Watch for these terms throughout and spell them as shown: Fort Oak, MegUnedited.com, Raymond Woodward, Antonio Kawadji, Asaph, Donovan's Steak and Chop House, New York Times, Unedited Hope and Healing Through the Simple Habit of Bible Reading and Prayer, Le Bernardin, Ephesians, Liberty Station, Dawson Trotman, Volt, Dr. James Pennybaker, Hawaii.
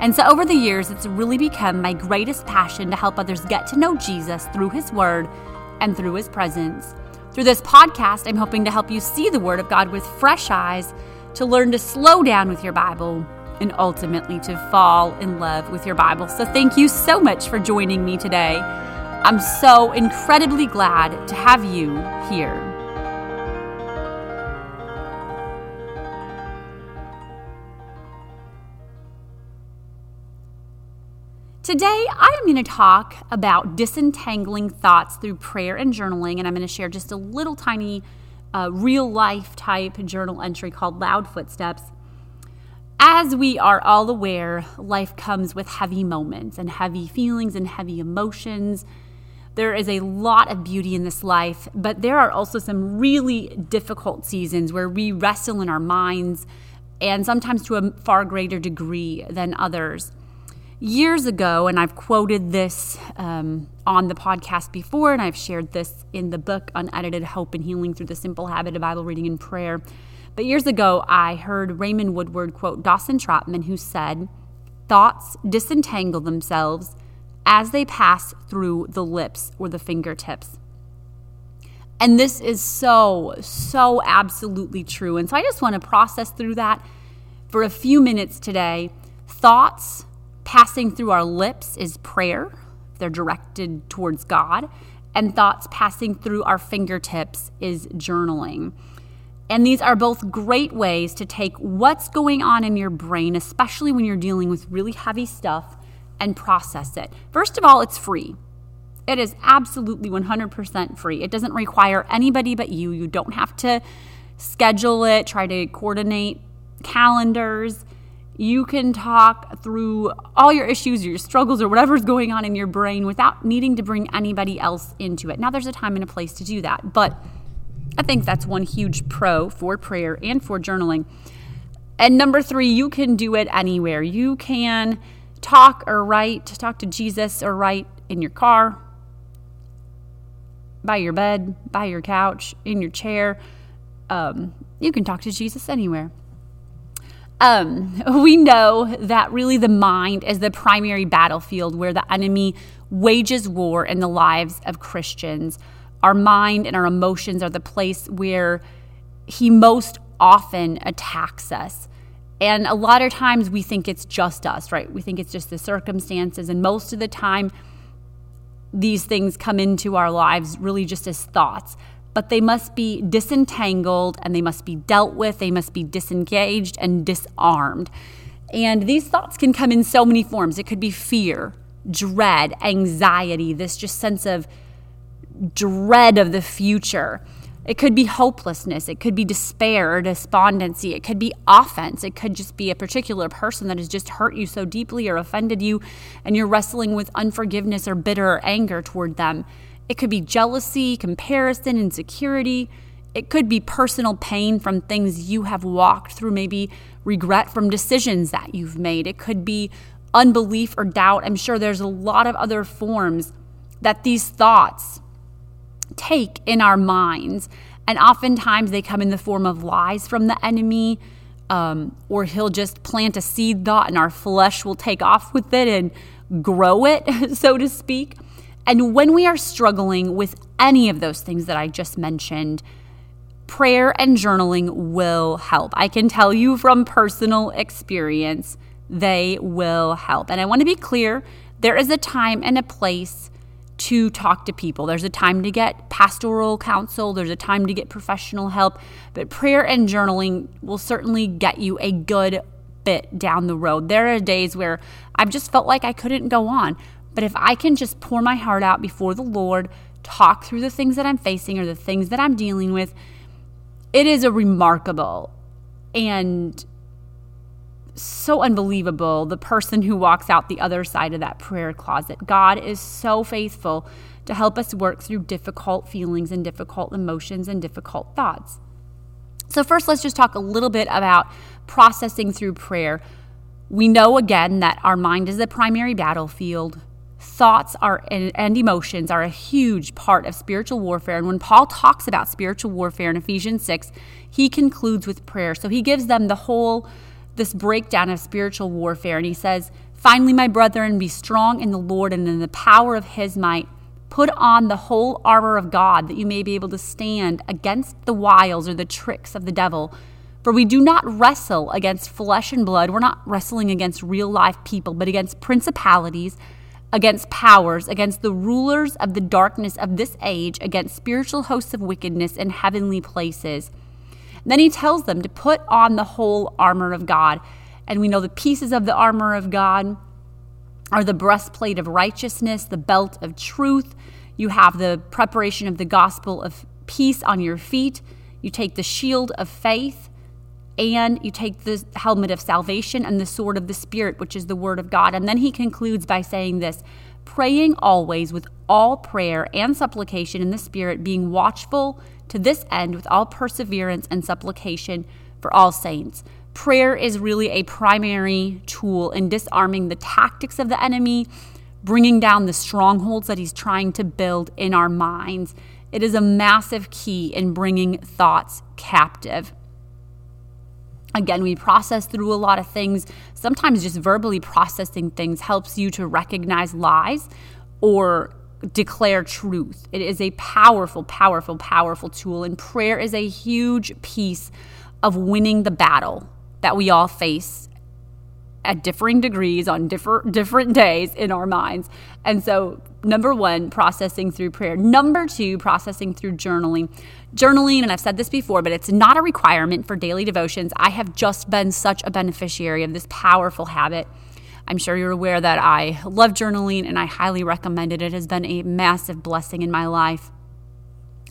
And so over the years, it's really become my greatest passion to help others get to know Jesus through His Word and through His presence. Through this podcast, I'm hoping to help you see the Word of God with fresh eyes, to learn to slow down with your Bible, and ultimately to fall in love with your Bible. So thank you so much for joining me today. I'm so incredibly glad to have you here. Today, I am going to talk about disentangling thoughts through prayer and journaling, and I'm going to share just a little tiny real-life type journal entry called Loud Footsteps. As we are all aware, life comes with heavy moments and heavy feelings and heavy emotions. There is a lot of beauty in this life, but there are also some really difficult seasons where we wrestle in our minds, and sometimes to a far greater degree than others. Years ago, and I've quoted this on the podcast before, and I've shared this in the book, Unedited Hope and Healing Through the Simple Habit of Bible Reading and Prayer. But years ago, I heard Raymond Woodward quote Dawson Trotman, who said, "Thoughts disentangle themselves as they pass through the lips or the fingertips." And this is so absolutely true. And so I just want to process through that for a few minutes today. Thoughts passing through our lips is prayer. They're directed towards God. And thoughts passing through our fingertips is journaling. And these are both great ways to take what's going on in your brain, especially when you're dealing with really heavy stuff, and process it. First of all, it's free. It is absolutely 100% free. It doesn't require anybody but you. You don't have to schedule it, try to coordinate calendars. You can talk through all your issues or your struggles or whatever's going on in your brain without needing to bring anybody else into it. Now, there's a time and a place to do that, but I think that's one huge pro for prayer and for journaling. And number three, you can do it anywhere. You can talk or write, talk to Jesus or write in your car, by your bed, by your couch, in your chair. You can talk to Jesus anywhere. We know that really the mind is the primary battlefield where the enemy wages war in the lives of Christians. Our mind and our emotions are the place where he most often attacks us. And a lot of times we think it's just us, right? We think it's just the circumstances. And most of the time, these things come into our lives really just as thoughts. But they must be disentangled, and they must be dealt with, they must be disengaged and disarmed. And these thoughts can come in so many forms. It could be fear, dread, anxiety, this just sense of dread of the future. It could be hopelessness, it could be despair or despondency, it could be offense, it could just be a particular person that has just hurt you so deeply or offended you, and you're wrestling with unforgiveness or bitter anger toward them. It could be jealousy, comparison, insecurity. It could be personal pain from things you have walked through, maybe regret from decisions that you've made. It could be unbelief or doubt. I'm sure there's a lot of other forms that these thoughts take in our minds. And oftentimes they come in the form of lies from the enemy, or he'll just plant a seed thought and our flesh will take off with it and grow it, so to speak. And when we are struggling with any of those things that I just mentioned, prayer and journaling will help. I can tell you from personal experience, they will help. And I want to be clear, there is a time and a place to talk to people. There's a time to get pastoral counsel. There's a time to get professional help. But prayer and journaling will certainly get you a good bit down the road. There are days where I've just felt like I couldn't go on. But if I can just pour my heart out before the Lord, talk through the things that I'm facing or the things that I'm dealing with, it is a remarkable and so unbelievable, the person who walks out the other side of that prayer closet. God is so faithful to help us work through difficult feelings and difficult emotions and difficult thoughts. So first, let's just talk a little bit about processing through prayer. We know, again, that our mind is the primary battlefield. Thoughts are and emotions are a huge part of spiritual warfare. And when Paul talks about spiritual warfare in Ephesians 6, he concludes with prayer. So he gives them the whole this breakdown of spiritual warfare, and he says, "Finally, my brethren, be strong in the Lord and in the power of his might. Put on the whole armor of God, that you may be able to stand against the wiles or the tricks of the devil. For we do not wrestle against flesh and blood." We're not wrestling against real life people, but against principalities, against powers, against the rulers of the darkness of this age, against spiritual hosts of wickedness in heavenly places. Then he tells them to put on the whole armor of God. And we know the pieces of the armor of God are the breastplate of righteousness, the belt of truth. You have the preparation of the gospel of peace on your feet. You take the shield of faith, and you take the helmet of salvation and the sword of the Spirit, which is the word of God. And then he concludes by saying this: "Praying always with all prayer and supplication in the Spirit, being watchful to this end with all perseverance and supplication for all saints." Prayer is really a primary tool in disarming the tactics of the enemy, bringing down the strongholds that he's trying to build in our minds. It is a massive key in bringing thoughts captive. Again, we process through a lot of things. Sometimes just verbally processing things helps you to recognize lies or declare truth. It is a powerful, powerful, powerful tool, and prayer is a huge piece of winning the battle that we all face at differing degrees on different days in our minds. And so, number one, processing through prayer. Number two, processing through journaling. Journaling, and I've said this before, but it's not a requirement for daily devotions. I have just been such a beneficiary of this powerful habit. I'm sure you're aware that I love journaling, and I highly recommend it. It has been a massive blessing in my life.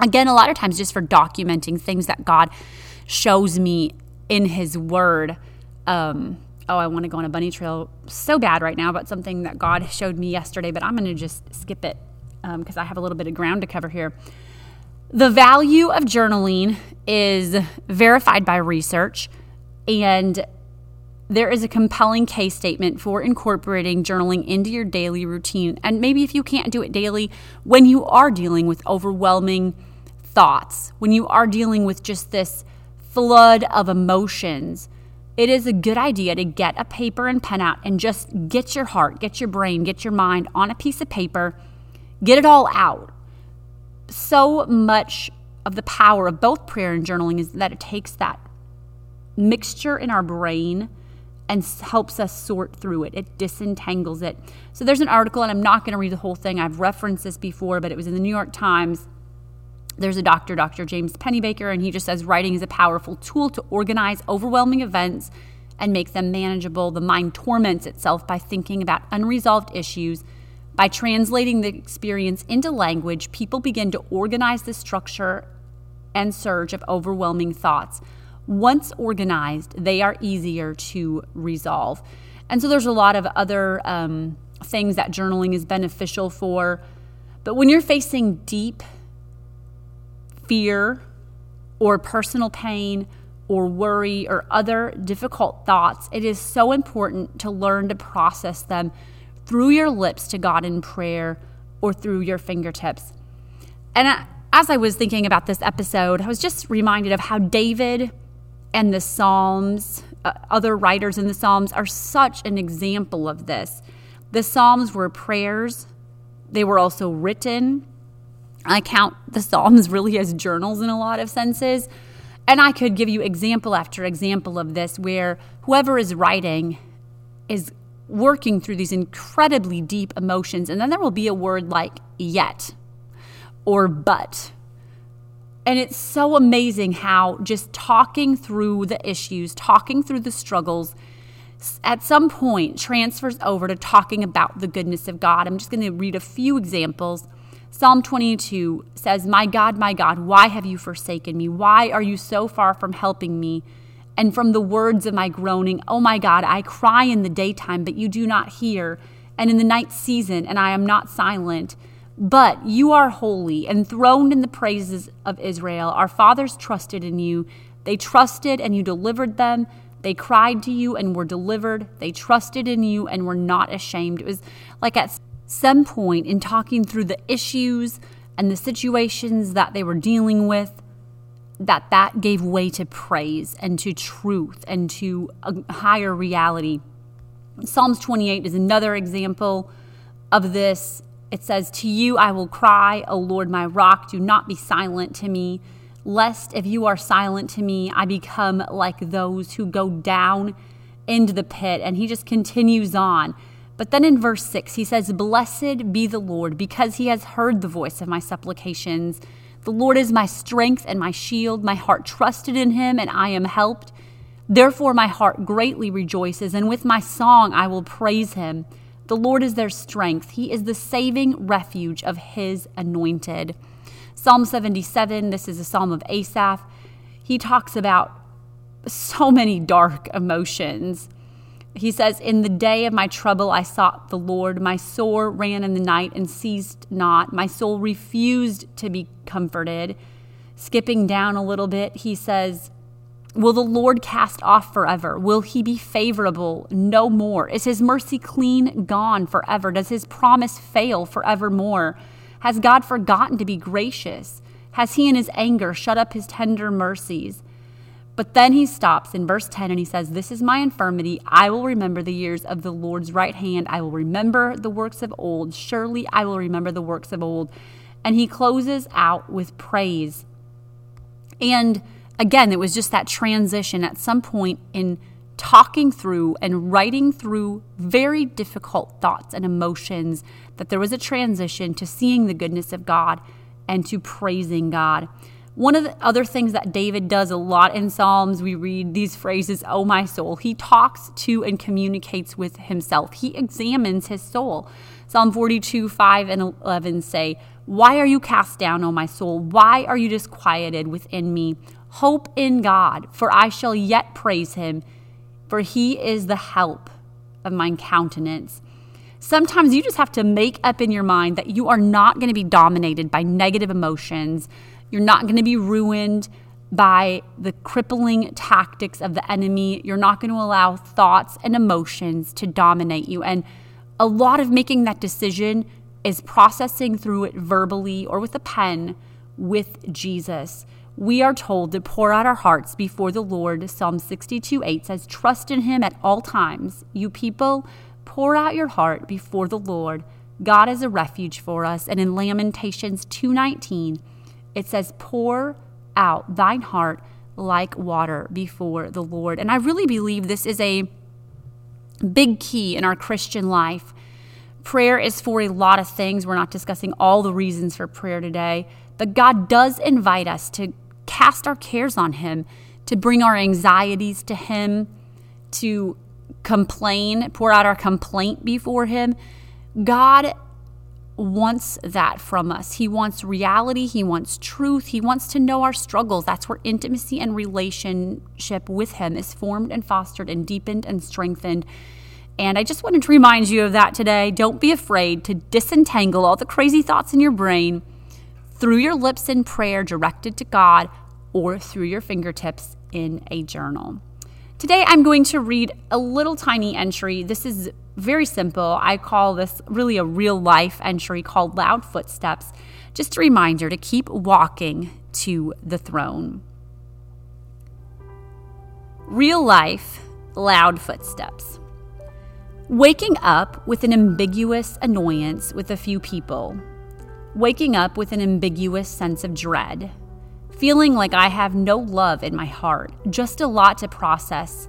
Again, a lot of times just for documenting things that God shows me in his word. I want to go on a bunny trail so bad right now about something that God showed me yesterday, but I'm going to just skip it because I have a little bit of ground to cover here. The value of journaling is verified by research, and there is a compelling case statement for incorporating journaling into your daily routine. And maybe if you can't do it daily, when you are dealing with overwhelming thoughts, when you are dealing with just this flood of emotions, it is a good idea to get a paper and pen out and just get your heart, get your brain, get your mind on a piece of paper, get it all out. So much of the power of both prayer and journaling is that it takes that mixture in our brain and helps us sort through it. It disentangles it. So there's an article, and I'm not going to read the whole thing. I've referenced this before, but it was in the New York Times. There's a doctor, Dr. James Pennybaker, and he just says writing is a powerful tool to organize overwhelming events and make them manageable. The mind torments itself by thinking about unresolved issues. By translating the experience into language, people begin to organize the structure and surge of overwhelming thoughts. Once organized, they are easier to resolve. And so there's a lot of other things that journaling is beneficial for. But when you're facing deep fear or personal pain or worry or other difficult thoughts, it is so important to learn to process them through your lips to God in prayer or through your fingertips. And as I was thinking about this episode, I was just reminded of how David and the Psalms, other writers in the Psalms, are such an example of this. The Psalms were prayers. They were also written. I count the Psalms really as journals in a lot of senses. And I could give you example after example of this, where whoever is writing is working through these incredibly deep emotions. And then there will be a word like yet or but. And it's so amazing how just talking through the issues, talking through the struggles, at some point transfers over to talking about the goodness of God. I'm just going to read a few examples. Psalm 22 says, "My God, why have you forsaken me? Why are you so far from helping me and from the words of my groaning. Oh my God, I cry in the daytime, but you do not hear, and in the night season, and I am not silent. But you are holy, enthroned in the praises of Israel. Our fathers trusted in you. They trusted, and you delivered them. They cried to you and were delivered. They trusted in you and were not ashamed. It was like at some point in talking through the issues and the situations that they were dealing with, that gave way to praise and to truth and to a higher reality. Psalms 28 is another example of this. It says, "To you I will cry, O Lord, my rock. Do not be silent to me, lest if you are silent to me, I become like those who go down into the pit." And he just continues on. But then in verse 6, he says, "Blessed be the Lord, because he has heard the voice of my supplications. The Lord is my strength and my shield. My heart trusted in him, and I am helped. Therefore my heart greatly rejoices, and with my song I will praise him. The Lord is their strength. He is the saving refuge of his anointed." Psalm 77, this is a psalm of Asaph. He talks about so many dark emotions. He says, "In the day of my trouble I sought the Lord. My sore ran in the night and ceased not. My soul refused to be comforted." Skipping down a little bit, he says, "Will the Lord cast off forever? Will he be favorable no more? Is his mercy clean gone forever? Does his promise fail forevermore? Has God forgotten to be gracious? Has he in his anger shut up his tender mercies?" But then he stops in verse 10 and he says, "This is my infirmity. I will remember the years of the Lord's right hand. I will remember the works of old. Surely I will remember the works of old." And he closes out with praise. And again, it was just that transition at some point in talking through and writing through very difficult thoughts and emotions, that there was a transition to seeing the goodness of God and to praising God. One of the other things that David does a lot in Psalms, we read these phrases, "Oh my soul." He talks to and communicates with himself. He examines his soul. Psalm 42, 5 and 11 say, "Why are you cast down, O my soul? Why are you disquieted within me? Hope in God, for I shall yet praise him, for he is the help of mine countenance." Sometimes you just have to make up in your mind that you are not going to be dominated by negative emotions. You're not going to be ruined by the crippling tactics of the enemy. You're not going to allow thoughts and emotions to dominate you. And a lot of making that decision is processing through it verbally or with a pen with Jesus. We are told to pour out our hearts before the Lord. Psalm 62:8 says, "Trust in him at all times. You people, pour out your heart before the Lord. God is a refuge for us." And in Lamentations 2:19, it says, "Pour out thine heart like water before the Lord." And I really believe this is a big key in our Christian life. Prayer is for a lot of things. We're not discussing all the reasons for prayer today, but God does invite us to cast our cares on him, to bring our anxieties to him, to complain, pour out our complaint before him. God wants that from us. He wants reality. He wants truth. He wants to know our struggles. That's where intimacy and relationship with him is formed and fostered and deepened and strengthened. And I just wanted to remind you of that today. Don't be afraid to disentangle all the crazy thoughts in your brain through your lips in prayer directed to God, or through your fingertips in a journal. Today, I'm going to read a little tiny entry. This is very simple. I call this really a real life entry called "Loud Footsteps," just a reminder to keep walking to the throne. Real life, loud footsteps. Waking up with an ambiguous annoyance with a few people. Waking up with an ambiguous sense of dread. Feeling like I have no love in my heart, just a lot to process.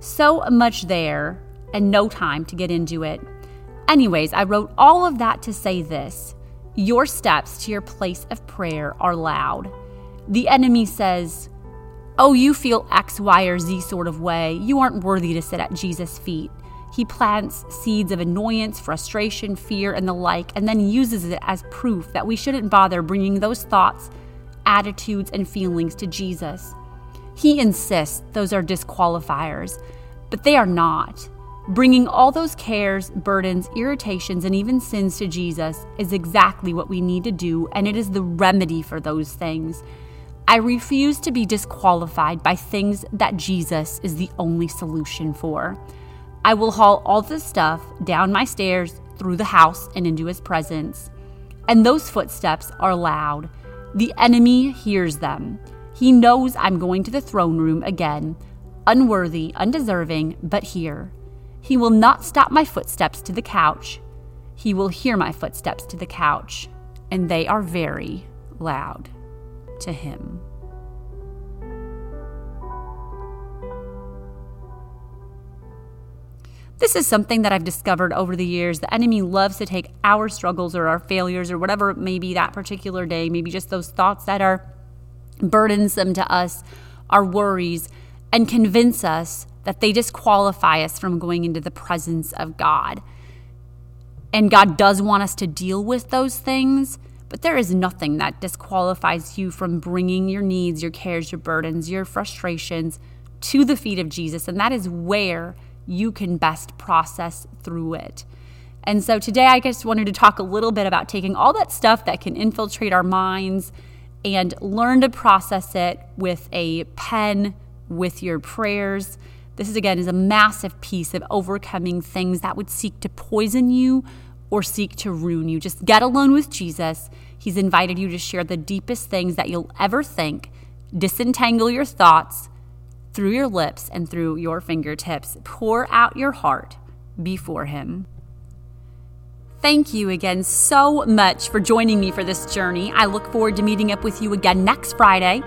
So much there and no time to get into it. Anyways, I wrote all of that to say this. Your steps to your place of prayer are loud. The enemy says, "Oh, you feel X, Y, or Z sort of way. You aren't worthy to sit at Jesus' feet." He plants seeds of annoyance, frustration, fear, and the like, and then uses it as proof that we shouldn't bother bringing those thoughts, attitudes, and feelings to Jesus. He insists those are disqualifiers, but they are not. Bringing all those cares, burdens, irritations, and even sins to Jesus is exactly what we need to do, and it is the remedy for those things. I refuse to be disqualified by things that Jesus is the only solution for. I will haul all this stuff down my stairs, through the house, and into his presence. And those footsteps are loud. The enemy hears them. He knows I'm going to the throne room again, unworthy, undeserving, but here. He will not stop my footsteps to the couch. He will hear my footsteps to the couch, and they are very loud to him. This is something that I've discovered over the years. The enemy loves to take our struggles or our failures or whatever it may be that particular day, maybe just those thoughts that are burdensome to us, our worries, and convince us that they disqualify us from going into the presence of God. And God does want us to deal with those things, but there is nothing that disqualifies you from bringing your needs, your cares, your burdens, your frustrations to the feet of Jesus, and that is where you can best process through it. And so today I just wanted to talk a little bit about taking all that stuff that can infiltrate our minds and learn to process it with a pen, with your prayers. This is, again, is a massive piece of overcoming things that would seek to poison you or seek to ruin you. Just get alone with Jesus. He's invited you to share the deepest things that you'll ever think. Disentangle your thoughts through your lips and through your fingertips. Pour out your heart before him. Thank you again so much for joining me for this journey. I look forward to meeting up with you again next Friday.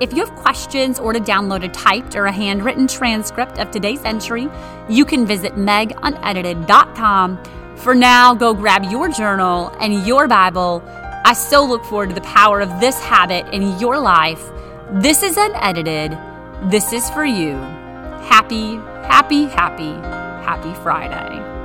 If you have questions or to download a typed or a handwritten transcript of today's entry, you can visit MegUnedited.com. For now, go grab your journal and your Bible. I so look forward to the power of this habit in your life. This is Unedited. This is for you. Happy, happy, happy, happy Friday.